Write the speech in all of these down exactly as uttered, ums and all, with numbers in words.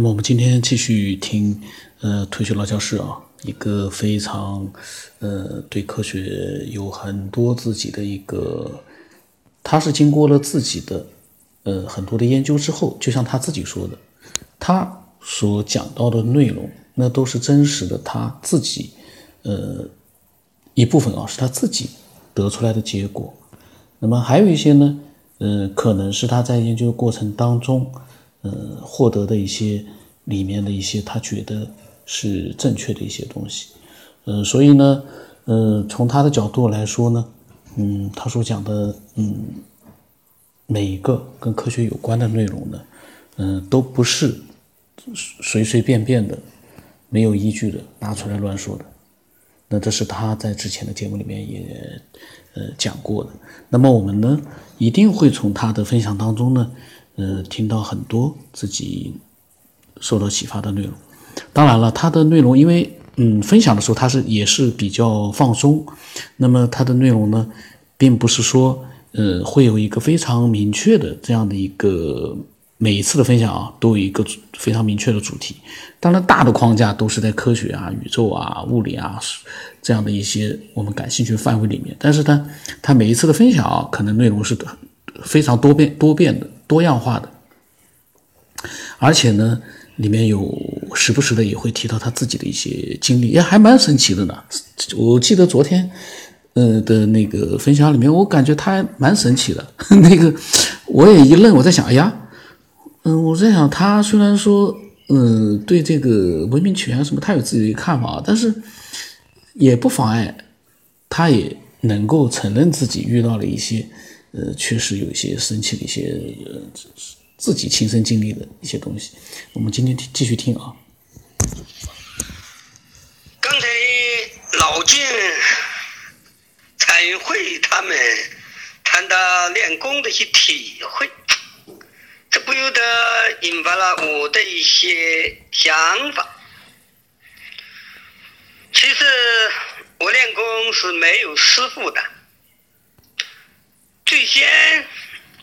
那么我们今天继续听呃退休老教师啊，一个非常呃对科学有很多自己的一个，他是经过了自己的呃很多的研究之后，就像他自己说的，他所讲到的内容那都是真实的，他自己呃一部分啊是他自己得出来的结果。那么还有一些呢呃可能是他在研究过程当中呃获得的一些里面的一些他觉得是正确的一些东西。呃所以呢呃从他的角度来说呢，嗯他所讲的嗯每一个跟科学有关的内容呢嗯、呃、都不是随随便便的没有依据的拿出来乱说的。那这是他在之前的节目里面也呃讲过的。那么我们呢一定会从他的分享当中呢呃听到很多自己受到启发的内容。当然了，他的内容因为嗯分享的时候他是也是比较放松，那么他的内容呢并不是说呃会有一个非常明确的这样的一个，每一次的分享啊都有一个非常明确的主题。当然大的框架都是在科学啊宇宙啊物理啊这样的一些我们感兴趣的范围里面，但是他他每一次的分享啊可能内容是非常多变多变的多样化的，而且呢里面有时不时的也会提到他自己的一些经历，也还蛮神奇的呢。我记得昨天呃的那个分享里面我感觉他还蛮神奇的那个我也一愣，我在想哎呀嗯，我在想他虽然说嗯对这个文明起源什么他有自己的一个看法，但是也不妨碍他也能够承认自己遇到了一些呃确实有一些神奇的一些、呃、自己亲身经历的一些东西。我们今天继续听啊。刚才老静彩绘他们谈到练功的一些体会，这不由得引发了我的一些想法。其实我练功是没有师傅的，最先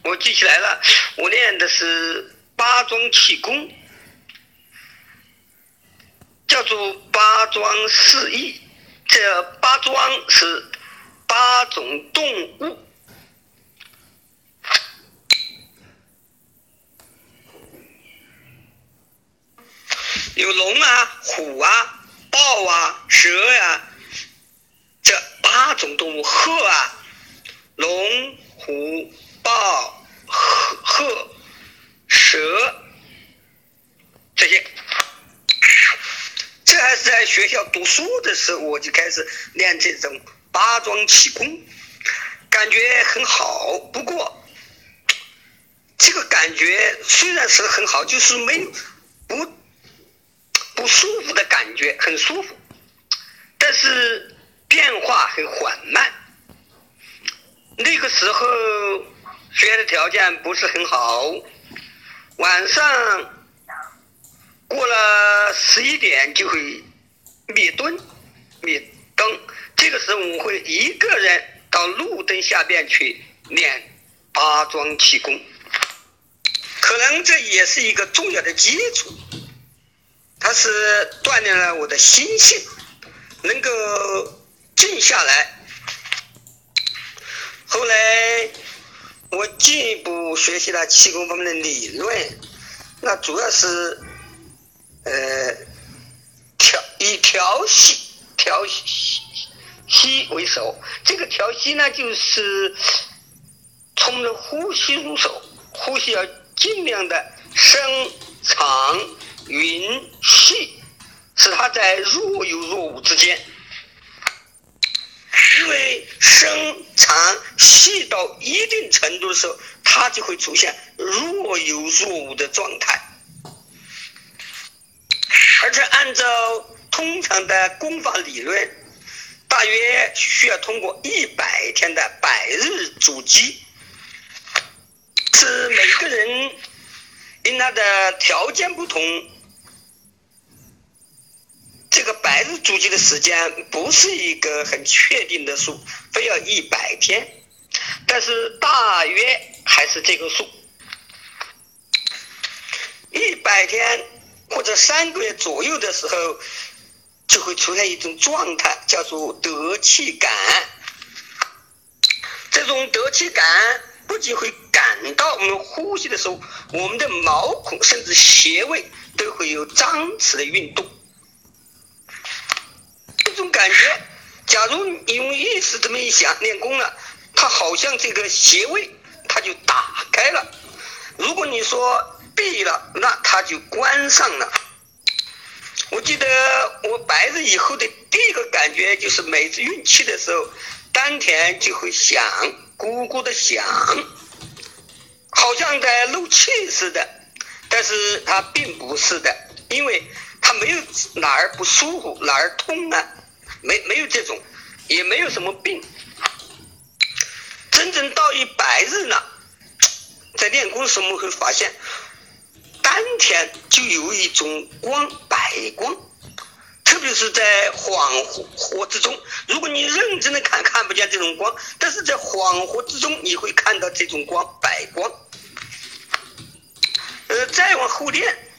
我记起来了，我练的是八桩气功，叫做八桩四意。这八桩是八种动物，有龙啊虎啊豹啊蛇呀、啊，这八种动物，鹤啊龙虎豹鹤蛇这些。这还是在学校读书的时候我就开始练这种八桩气功，感觉很好。不过这个感觉虽然是很好，就是没有不不舒服的感觉，很舒服，但是变化很缓慢。那个时候学的条件不是很好，晚上过了十一点就会灭灯，灭灯。这个时候我会一个人到路灯下边去练八桩气功，可能这也是一个重要的基础。它是锻炼了我的心性，能够静下来。后来我进一步学习了气功方面的理论，那主要是呃调以调息调息为首。这个调息呢就是从着呼吸入手，呼吸要尽量的深长云气，使它在若有若无之间，因为深长细到一定程度的时候，它就会出现若有若无的状态。而且按照通常的功法理论，大约需要通过一百天的百日阻击，是每个人因他的条件不同，这个百日阻击的时间不是一个很确定的数，非要一百天，但是大约还是这个数。一百天或者三个月左右的时候，就会出现一种状态，叫做得气感。这种得气感不仅会感到我们呼吸的时候，我们的毛孔甚至穴位都会有张弛的运动。这种感觉，假如你用意识这么一想，练功了，它好像这个穴位它就打开了；如果你说闭了，那它就关上了。我记得我白日以后的第一个感觉就是每次运气的时候，丹田就会响，咕咕的响，好像在漏气似的，但是它并不是的，因为它没有哪儿不舒服哪儿痛啊，没没有这种，也没有什么病。真正到一百日呢，在练功时我们会发现丹田就有一种光，白光，特别是在恍惚之中，如果你认真的看，看不见这种光，但是在恍惚之中你会看到这种光，白光。呃，再往后练，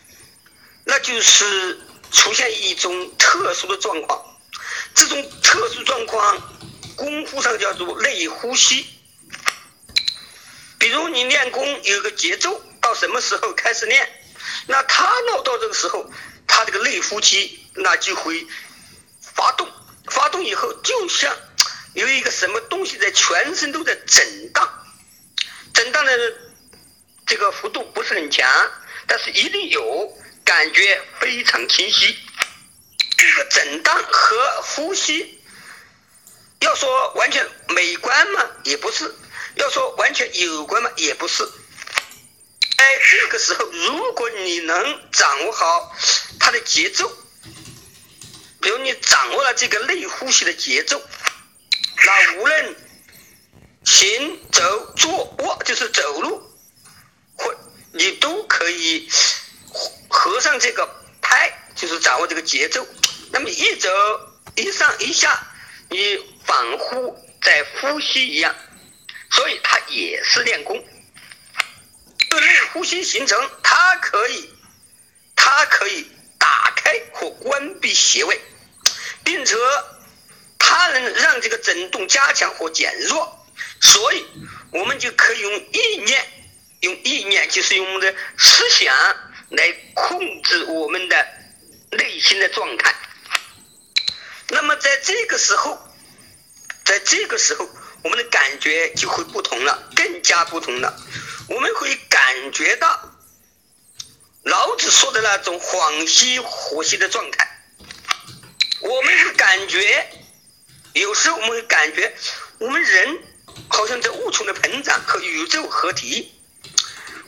那就是出现一种特殊的状况，这种特殊状况功夫上叫做内呼吸。比如你练功有个节奏，到什么时候开始练，那他闹到这个时候，他这个内呼吸那就会发动，发动以后就像有一个什么东西在全身都在震荡，震荡的这个幅度不是很强，但是一定有感觉，非常清晰。这个震荡和呼吸要说完全美观嘛也不是，要说完全有关嘛也不是。在这个时候，如果你能掌握好它的节奏，比如你掌握了这个内呼吸的节奏，那无论行走坐卧，就是走路，或你都可以合上这个拍，就是掌握这个节奏。那么一走一上一下，你仿佛在呼吸一样，所以它也是练功。对内呼吸形成，它可以它可以打开或关闭穴位，并且它能让这个震动加强或减弱，所以我们就可以用意念，用意念就是用我们的思想来控制我们的内心的状态。那么在这个时候，在这个时候我们的感觉就会不同了，更加不同了。我们会感觉到老子说的那种恍兮惚兮的状态，我们会感觉，有时候我们会感觉我们人好像在无穷的膨胀，和宇宙合体。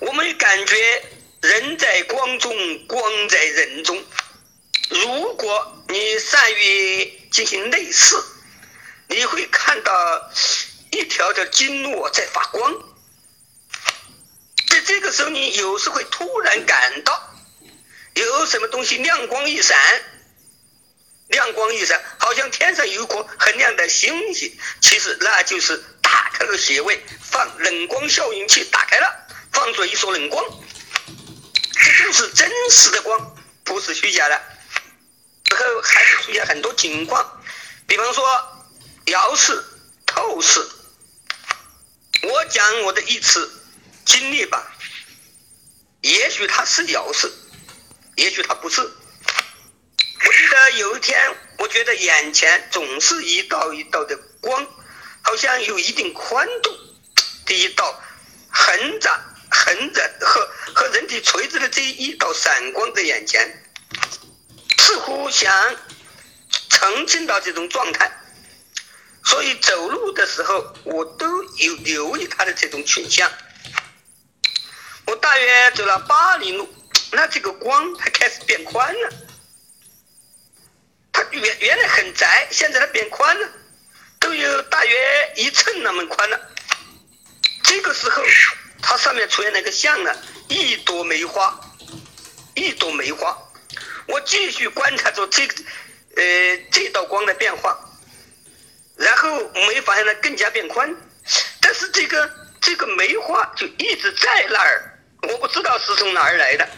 我们会感觉人在光中，光在人中。如果你善于进行内视，你会看到一条条经络在发光。在这个时候，你有时会突然感到有什么东西亮光一闪，亮光一闪，好像天上有一颗很亮的星星，其实那就是打开了穴位，放冷光效应器打开了，放出一束冷光，这就是真实的光，不是虚假的。之后还会出现很多情况，比方说遥视、透视。我讲我的一次经历吧，也许它是遥视，也许它不是。我记得有一天，我觉得眼前总是一道一道的光，好像有一定宽度，这一道横着横着和和人体垂直的这一道闪光在眼前，似乎想沉浸到这种状态，所以走路的时候我都有留意它的这种倾向。我大约走了八里路，那这个光它开始变宽了，它原原来很窄，现在它变宽了，都有大约一寸那么宽了。这个时候它上面出现了一个像呢，一朵梅花，一朵梅花。我继续观察着这呃这道光的变化，然后梅发现它更加变宽，但是这个这个梅花就一直在那儿，我不知道是从哪儿来的。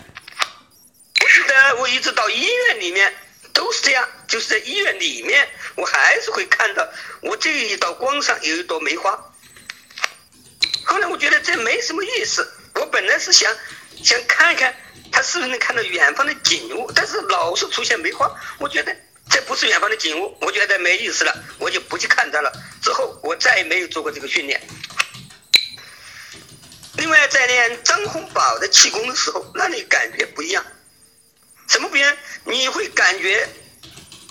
我记得我一直到医院里面都是这样，就是在医院里面我还是会看到我这一道光上有一朵梅花。后来我觉得这没什么意思，我本来是想想看看他是不是能看到远方的景物，但是老是出现梅花，我觉得这不是远方的景物，我觉得没意思了，我就不去看它了。之后我再也没有做过这个训练。另外在练张洪宝的气功的时候，那你感觉不一样。什么不一样？你会感觉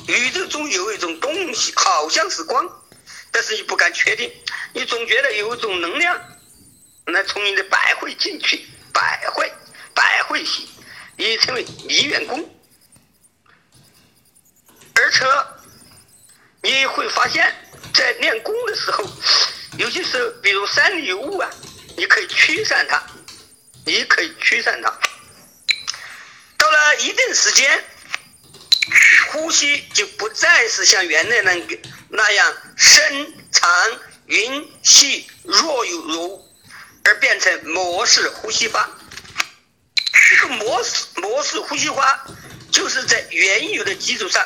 宇宙中有一种东西，好像是光，但是你不敢确定，你总觉得有一种能量来从你的百会进去，百会百会穴也称为离元宫。而且你会发现在练功的时候，尤其是比如山里有雾啊，你可以驱散它，你可以驱散它。到了一定时间，呼吸就不再是像原来那那样深长匀细若有若无，而变成模式呼吸法。这个模式模式呼吸法就是在原有的基础上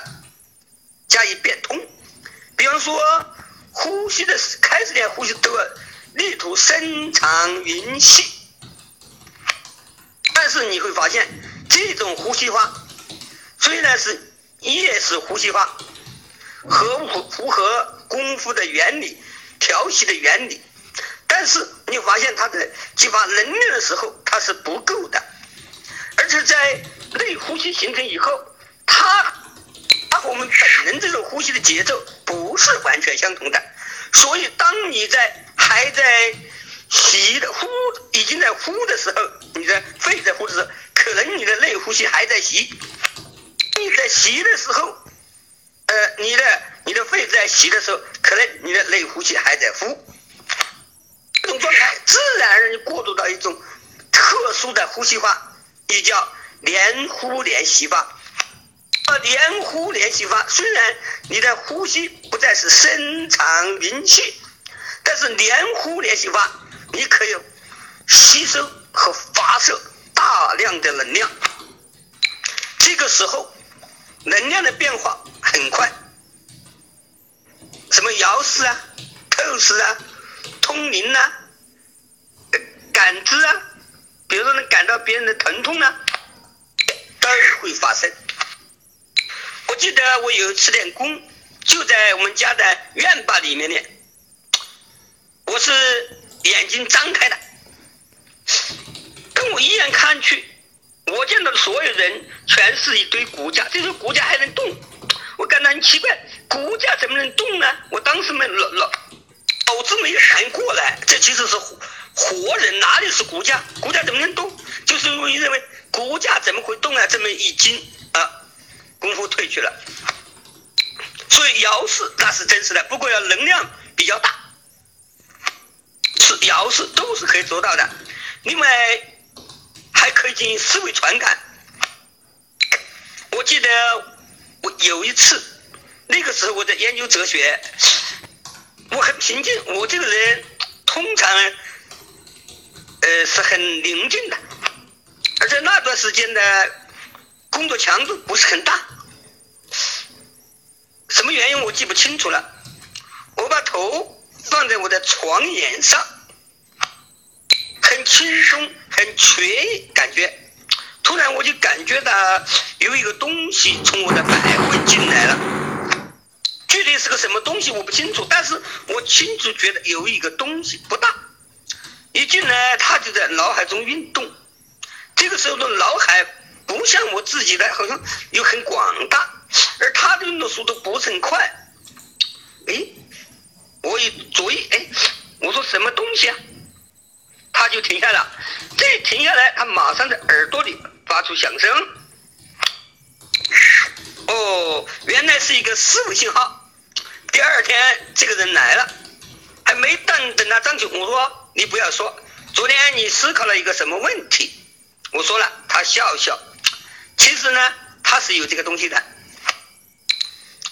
加以变通。比方说呼吸的开始练呼吸都要力图深长匀细，但是你会发现这种呼吸法虽然是叶式呼吸法，合符合功夫的原理、调息的原理，但是你发现它在激发能量的时候它是不够的，而且在内呼吸形成以后，它和我们本人这种呼吸的节奏不是完全相同的。所以当你在还在吸的呼，已经在呼的时候，你的肺在呼的时候，可能你的内呼吸还在吸。你在吸的时候，呃，你的你的肺在吸的时候，可能你的内呼吸还在呼。这种状态自然而然过渡到一种特殊的呼吸法，也叫连呼连吸法。呃，连呼连吸法虽然你的呼吸不再是深长匀细，但是连呼连吸法你可以吸收和发射大量的能量。这个时候能量的变化很快，什么遥视啊、透视啊、通灵啊、呃、感知啊，比如说能感到别人的疼痛呢、啊、都会发生。我记得我有一次练功，就在我们家的院坝里面练，我是眼睛张开的，跟我一眼看去，我见到的所有人全是一堆骨架，这堆骨架还能动，我感到很奇怪，骨架怎么能动呢？我当时没老老脑子没反应过来，这其实是活人，哪里是骨架？骨架怎么能动？就是因为认为骨架怎么会动啊？这么一惊啊，功夫退去了。所以摇式那是真实的，不过要能量比较大，是摇式都是可以做到的。另外还可以进行思维传感。我记得我有一次，那个时候我在研究哲学，我很平静，我这个人通常呃是很宁静的，而且那段时间的工作强度不是很大，什么原因我记不清楚了。我把头放在我的床沿上，很轻松很惬意感觉，突然我就感觉到有一个东西从我的百会进来了，具体是个什么东西我不清楚，但是我清楚觉得有一个东西不大一进来，它就在脑海中运动。这个时候的脑海不像我自己的好像又很广大，而它的运动速度不是很快。诶，我一注意，诶，我说什么东西啊，它就停下了。这停下来它马上在耳朵里发出响声，哦，原来是一个思维信号。第二天这个人来了，还没等等他张嘴，我说你不要说，昨天你思考了一个什么问题？我说了，他笑笑，其实呢他是有这个东西的。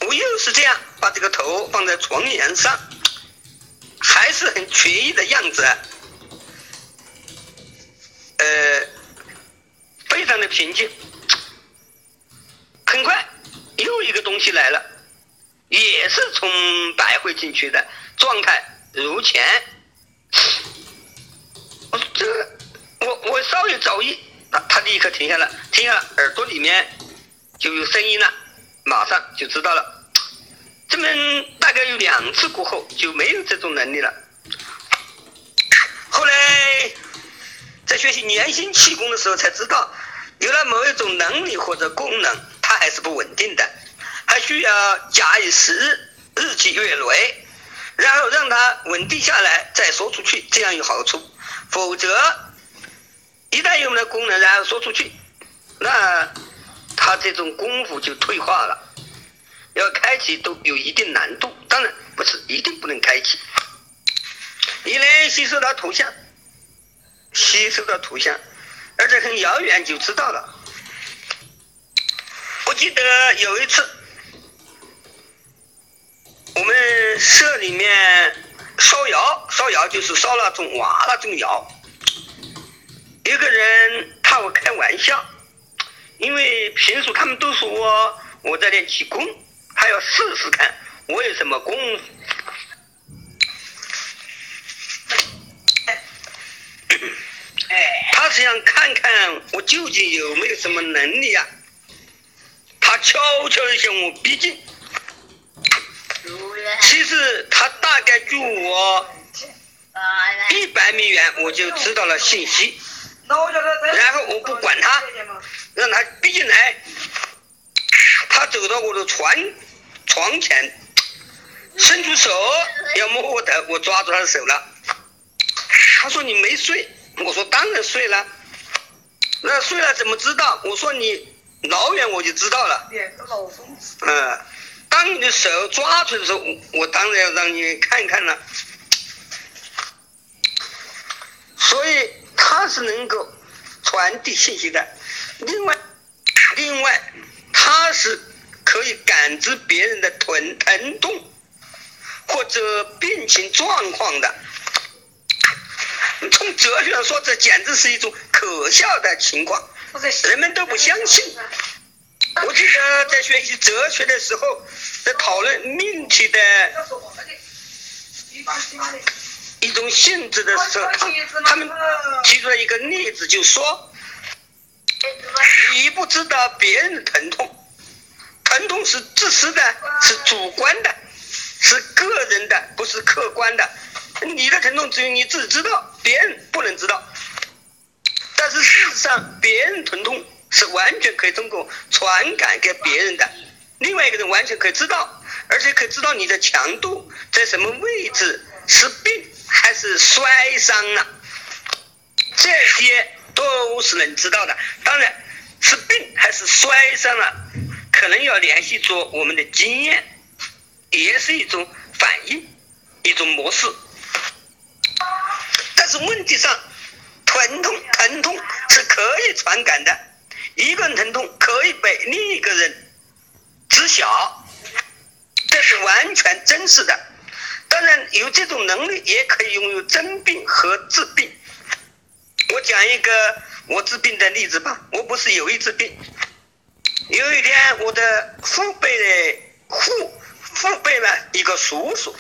我又是这样把这个头放在床沿上，还是很惬意的样子，呃，非常的平静。很快又一个东西来了，也是从百会进去的，状态如前。我这个我我稍微早一，他立刻停下了，停下了，耳朵里面就有声音了，马上就知道了。这么大概有两次过后就没有这种能力了。后来在学习年心气功的时候才知道，有了某一种能力或者功能，它还是不稳定的，还需要假以时日，日积月累，然后让它稳定下来再说出去，这样有好处。否则一旦有了功能然后说出去，那他这种功夫就退化了，要开启都有一定难度，当然不是一定不能开启。你能吸收到图像，吸收到图像，而且很遥远就知道了。我记得有一次我们社里面烧窑，烧窑就是烧那种瓦那种窑，一个人他我开玩笑，因为平时他们都说我我在练气功，他要试试看我有什么功夫。他是想看看我究竟有没有什么能力啊，他悄悄地向我逼近。其实他大概距我一百米远我就知道了信息，然后我不管他，让他逼进来。他走到我的床床前，伸出手要摸我的，我抓住他的手了。他说你没睡，我说当然睡了。那睡了怎么知道？我说你老远我就知道了。嗯，当你的手抓住的时候，我当然要让你看看了。所以他是能够传递信息的。另外另外他是可以感知别人的疼疼痛或者病情状况的。从哲学上说，这简直是一种可笑的情况，人们都不相信。我记得在学习哲学的时候，在讨论命题的一种性质的时候，他们提出了一个例子，就说你不知道别人的疼痛，疼痛是自私的，是主观的，是个人的，不是客观的。你的疼痛只有你自己知道，别人不能知道。但是事实上别人疼痛是完全可以通过传感给别人的，另外一个人完全可以知道，而且可以知道你的强度在什么位置，是病还是摔伤了，这些都是能知道的。当然是病还是摔伤了，可能要联系着我们的经验，也是一种反应，一种模式。但是问题上疼痛疼痛是可以传感的，一个人疼痛可以被另一个人知晓，这是完全真实的。当然有这种能力也可以拥有真病和治病。我讲一个我治病的例子吧。我不是有意治病，有一天我的父辈父父辈呢一个叔叔，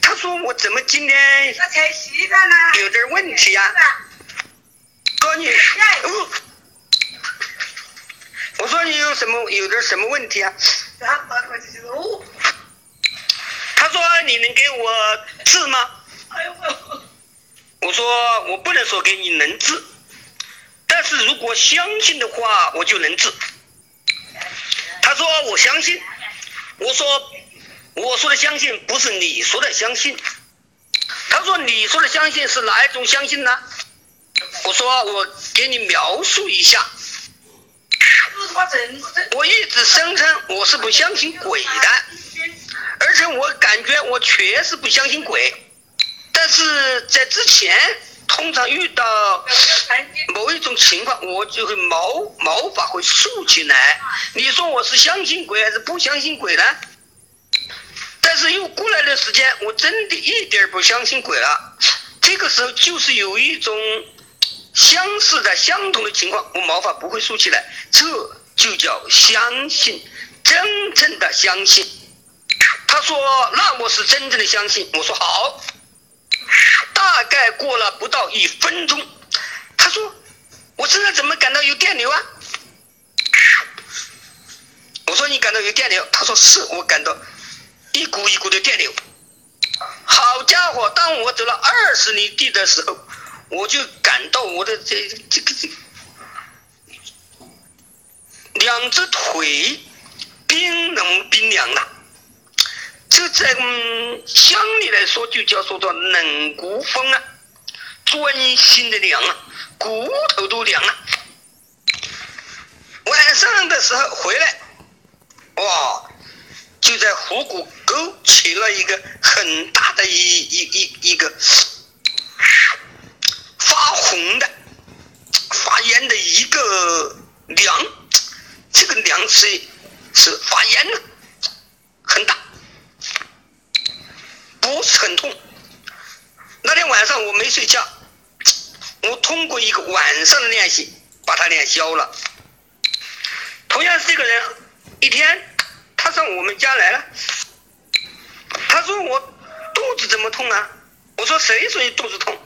他说我怎么今天有点问题啊，说你、哦、我说你有什么有点什么问题啊，他说你能给我治吗？我说我不能说给你能治，但是如果相信的话我就能治。他说我相信，我说我说的相信不是你说的相信。他说你说的相信是哪一种相信呢？我说我给你描述一下，我一直声称我是不相信鬼的，而且我感觉我确实不相信鬼，但是在之前通常遇到某一种情况我就会毛毛发会竖起来。你说我是相信鬼还是不相信鬼呢？但是又过来的时间我真的一点不相信鬼了。这个时候就是有一种相似的相同的情况，我毛发不会竖起来，这就叫相信，真正的相信。他说那我是真正的相信，我说好。大概过了不到一分钟，他说我身上怎么感到有电流啊？我说你感到有电流？他说是，我感到一股一股的电流。好家伙，当我走了二十里地的时候，我就感到我的这这个这两只腿冰冷冰凉了，这在嗯乡里来说就叫说到冷骨风啊，钻心的凉啊，骨头都凉了。晚上的时候回来，哇，就在虎骨沟起了一个很大的一一一一个发红的发炎的一个梁，这个梁是是发炎的，很大，不是很痛。那天晚上我没睡觉，我通过一个晚上的练习把它练消了。同样是这个人，一天他上我们家来了，他说我肚子怎么痛啊？我说谁说你肚子痛？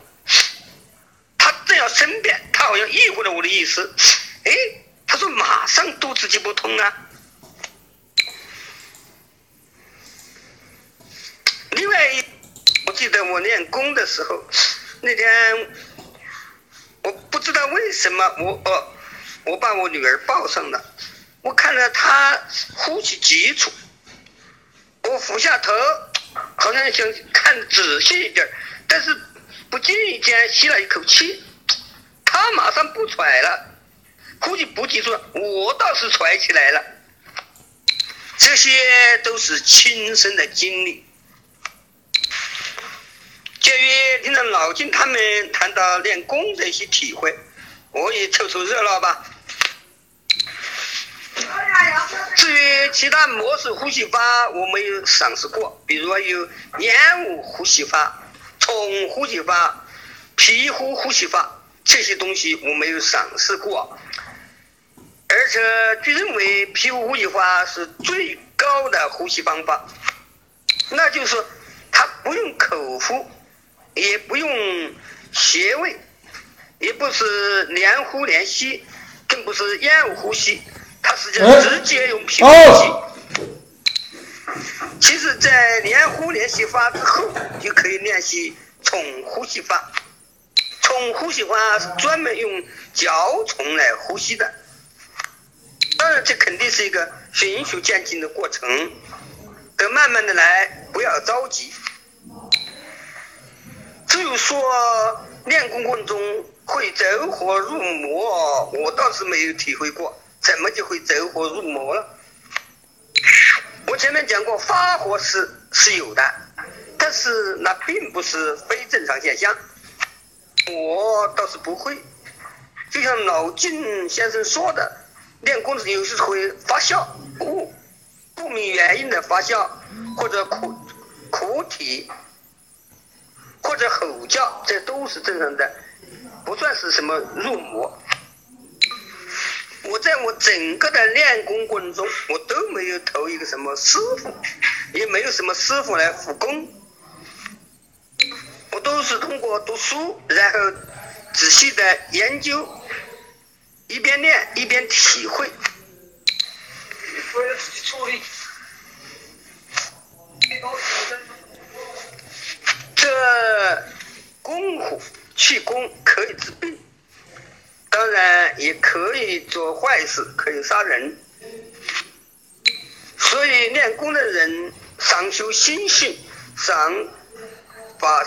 他正要申辩，他好像意会了我的意思，哎，他说马上肚子就不痛啊。另外我记得我练功的时候，那天我不知道为什么我哦，我把我女儿抱上了，我看到她呼吸急促，我俯下头好像想看仔细一点，但是不经意间吸了一口气，她马上不喘了，呼吸不急促，我倒是喘起来了。这些都是亲身的经历。鉴于听到老金他们谈到练功的一些体会，我也凑凑热闹吧。至于其他模式呼吸法，我没有尝试过，比如有烟雾呼吸法、虫呼吸法、皮肤呼吸法，这些东西我没有尝试过。而且据认为皮肤呼吸法是最高的呼吸方法，那就是它不用口呼，也不用穴位，也不是连呼连吸，更不是烟雾呼吸，它实际上直接用皮肤呼吸。其实在连呼连吸法之后就可以练习虫呼吸法。虫呼吸法是专门用脚虫来呼吸的，当然这肯定是一个循序渐进的过程，得慢慢的来，不要着急。至于说练功过程中会走火入魔，我倒是没有体会过，怎么就会走火入魔了？我前面讲过发火是是有的，但是那并不是非正常现象，我倒是不会。就像老金先生说的，练功时有时会发笑，不不明原因的发笑，或者苦苦体，或者吼叫，这都是正常的，不算是什么入魔。我在我整个的练功过程中，我都没有投一个什么师傅，也没有什么师傅来辅功，我都是通过读书，然后仔细的研究，一边练一边体会。这功夫气功可以治病，当然也可以做坏事，可以杀人。所以练功的人常修心性，常把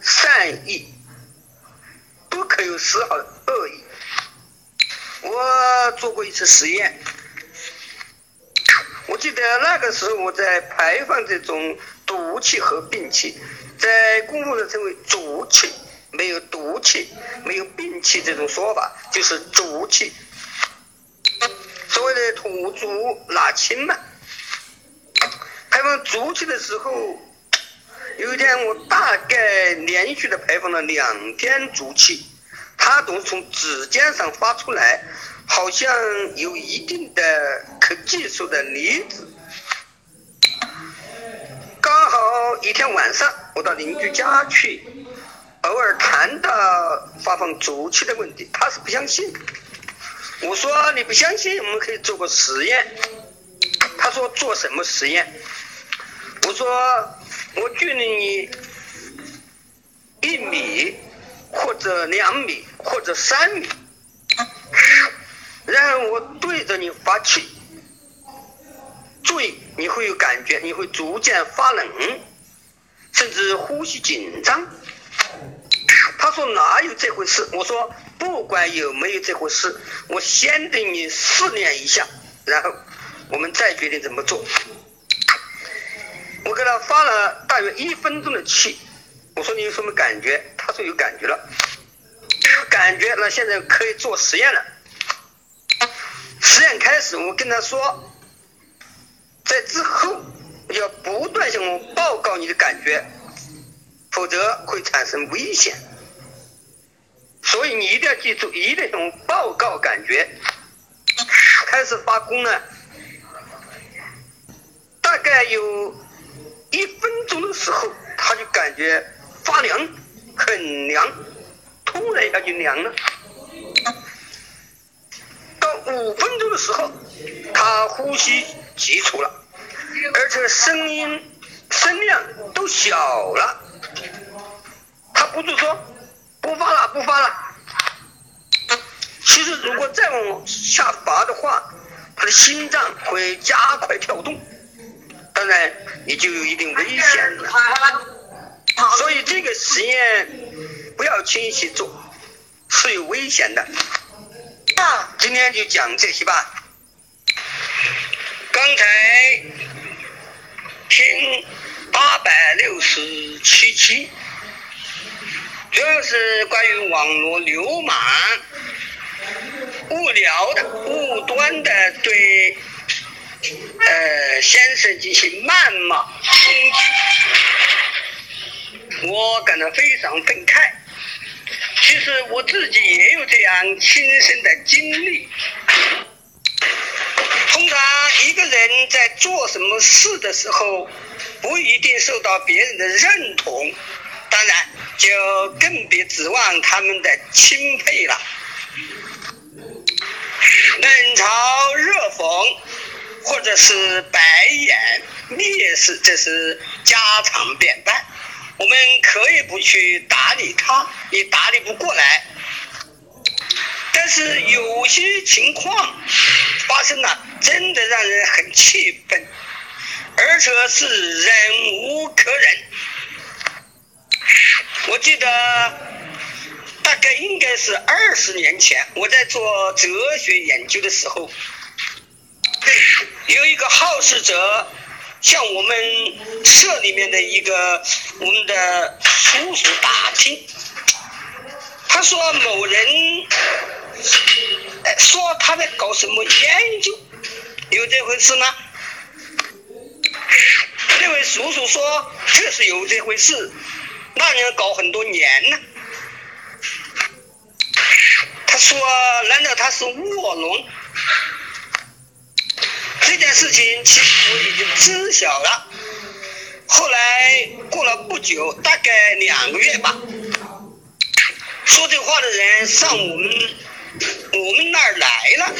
善意，不可有丝毫恶意。我做过一次实验，我记得那个时候我在排放这种毒气和病气，在功夫上称为主气，没有毒气，没有病气这种说法，就是主气。所谓的土足纳清嘛，排放足气的时候，有一天我大概连续的排放了两天足气，它总是从指尖上发出来，好像有一定的可计数的例子。刚好一天晚上我到邻居家去，偶尔谈到发放足气的问题，他是不相信。我说你不相信，我们可以做个实验。他说做什么实验？我说我距离你一米或者两米或者三米，然后我对着你发气，注意你会有感觉，你会逐渐发冷，甚至呼吸紧张。他说哪有这回事？我说不管有没有这回事，我先对你试炼一下，然后我们再决定怎么做。我给他发了大约一分钟的气，我说你有什么感觉？他说有感觉了。感觉那现在可以做实验了。实验开始，我跟他说，在之后要不断向我报告你的感觉，否则会产生危险。所以你一定要记住，一定要向我报告感觉。开始发功呢，大概有一分钟的时候，他就感觉发凉，很凉，突然一下就凉了。到五分钟的时候，他呼吸急促了，而且声音声量都小了。他不住说不发了不发了。其实如果再往下拔的话，他的心脏会加快跳动，当然也就有一定危险了。所以这个实验不要轻易去做，是有危险的。今天就讲这些吧。刚才听八百六十七期，主要是关于网络流氓无聊的无端的对呃先生进行谩骂攻击，我感到非常愤慨。其实我自己也有这样亲身的经历。通常一个人在做什么事的时候，不一定受到别人的认同，当然就更别指望他们的钦佩了。冷嘲热讽或者是白眼蔑视，这是家常便饭，我们可以不去打理他，也打理不过来。但是有些情况发生了，真的让人很气愤，而且是忍无可忍。我记得大概应该是二十年前，我在做哲学研究的时候，有一个好事者向我们社里面的一个我们的叔叔打听，他说某人说他在搞什么研究，有这回事呢？那位叔叔说确实有这回事，让人搞很多年呢。他说难道他是卧龙？这件事情其实我已经知晓了。后来过了不久，大概两个月吧，说这话的人上我们我们那儿来了，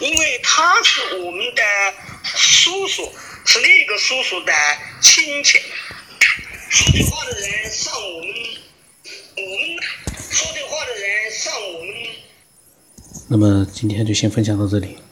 因为他是我们的叔叔，是那个叔叔的亲戚。说这话的人上我们我们说这话的人上我们。那么今天就先分享到这里。